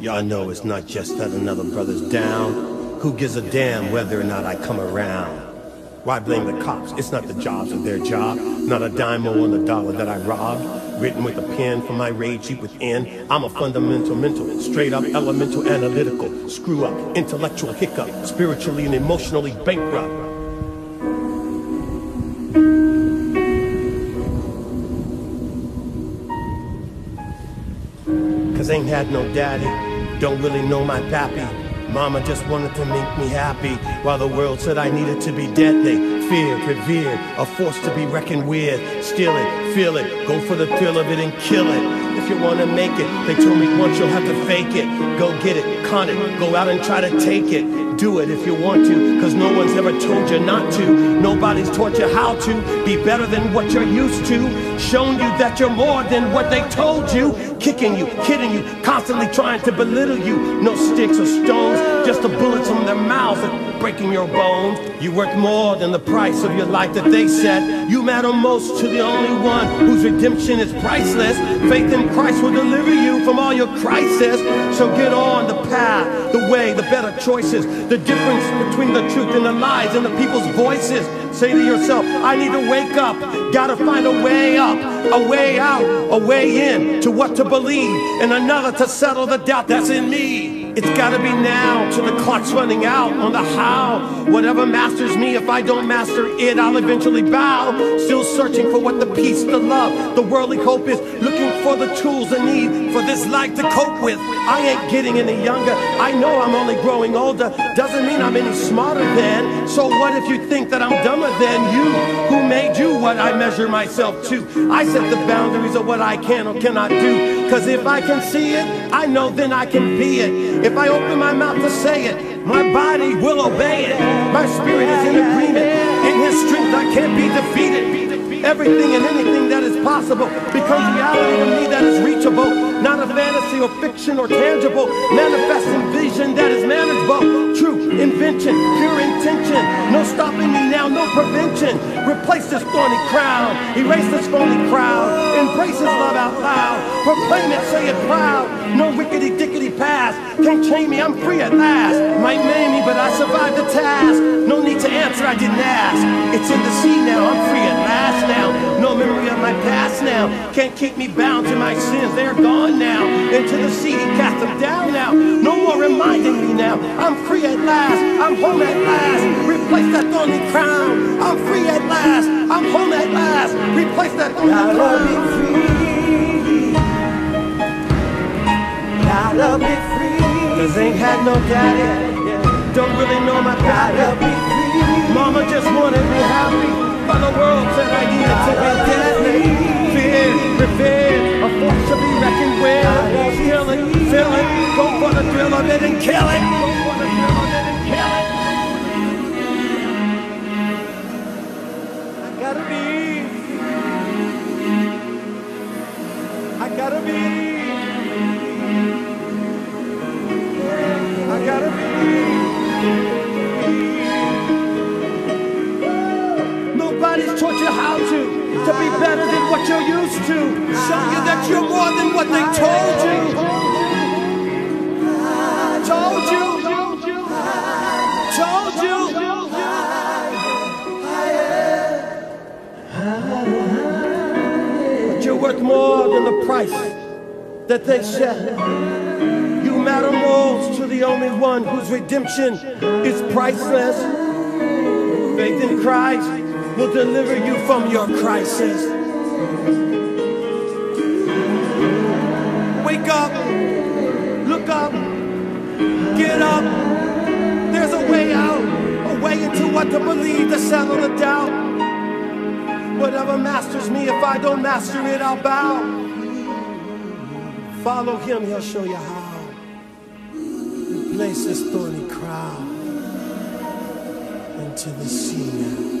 Y'all know it's not just that another brother's down. Who gives a damn whether or not I come around? Why blame the cops? It's not the jobs of their job. Not a dime more on the dollar that I robbed. Written with a pen for my rage deep within. I'm a fundamental, mental, straight up, elemental, analytical. Screw up, intellectual hiccup. Spiritually and emotionally bankrupt. Cause ain't had no daddy, don't really know my pappy. Mama just wanted to make me happy, while the world said I needed to be deadly. Feared, revered, a force to be reckoned with. Steal it, feel it, go for the thrill of it and kill it. If you wanna make it, they told me once you'll have to fake it. Go get it, con it, go out and try to take it. Do it if you want to, cause no one's ever told you not to. Nobody's taught you how to be better than what you're used to. Shown you that you're more than what they told you. Kicking you, kidding you, constantly trying to belittle you. No sticks or stones, just the bullets from their mouths and breaking your bones. You worth more than the price of your life that they set. You matter most to the only one whose redemption is priceless. Faith in Christ will deliver you from all your crisis. So get on the path, the way, the better choices. The difference between the truth and the lies and the people's voices. Say to yourself, I need to wake up. Gotta find a way up, a way out, a way in to what to believe, and another to settle the doubt that's in me. It's gotta be now till the clock's running out on the how. Whatever masters me, if I don't master it, I'll eventually bow. Still searching for what the peace, the love, the worldly hope is. Looking for the tools I need for this life to cope with. I ain't getting any younger, I know I'm only growing older. Doesn't mean I'm any smarter than. So what if you think that I'm dumber than you? Who made you what I measure myself to? I set the boundaries of what I can or cannot do. Cause if I can see it, I know then I can be it. If I open my mouth to say it, my body will obey it. My spirit is in agreement. In his strength I can't be defeated. Everything and anything that is possible becomes reality to me that is reachable. Not a fantasy or fiction or tangible. Manifesting vision that is manageable. True invention, pure intention. No stopping me now, no prevention. Replace this thorny crown. Erase this phony crowd. Embrace his love out loud. Proclaim it, say it proud. No rickety-dickety past. Can't chain me, I'm free at last. Might maim me, but I survived the task. No need to answer, I didn't ask. It's in the sea now, I'm free at last now. No memory of my past now. Can't keep me bound to my sins, they're gone now. Into the sea, he cast them down now. No more reminding me now. I'm free at last, I'm home at last. Replace that thorny crown. I'm free at last, I'm home at last. Replace that thorny crown. Gotta be free. Cause ain't had no daddy, don't really know my gotta be free. Mama just wanted me happy, but the world said I needed to be deadly. Feared, revered, a force to be reckoned with. Steal it, fill it, go for the thrill of it and kill it. Go for the thrill of it and kill it. I gotta be. I gotta be. I gotta be. Nobody's taught you how to be better than what you're used to. Show you that you're more than what they told you. Told you. Told you. But you're worth more than the price that they set. Matter most to the only one whose redemption is priceless. Faith in Christ will deliver you from your crisis. Wake up, look up, get up. There's a way out, a way into what to believe to settle the doubt. Whatever masters me, if I don't master it, I'll bow. Follow him, he'll show you how. Place this thorny crown into the sea now.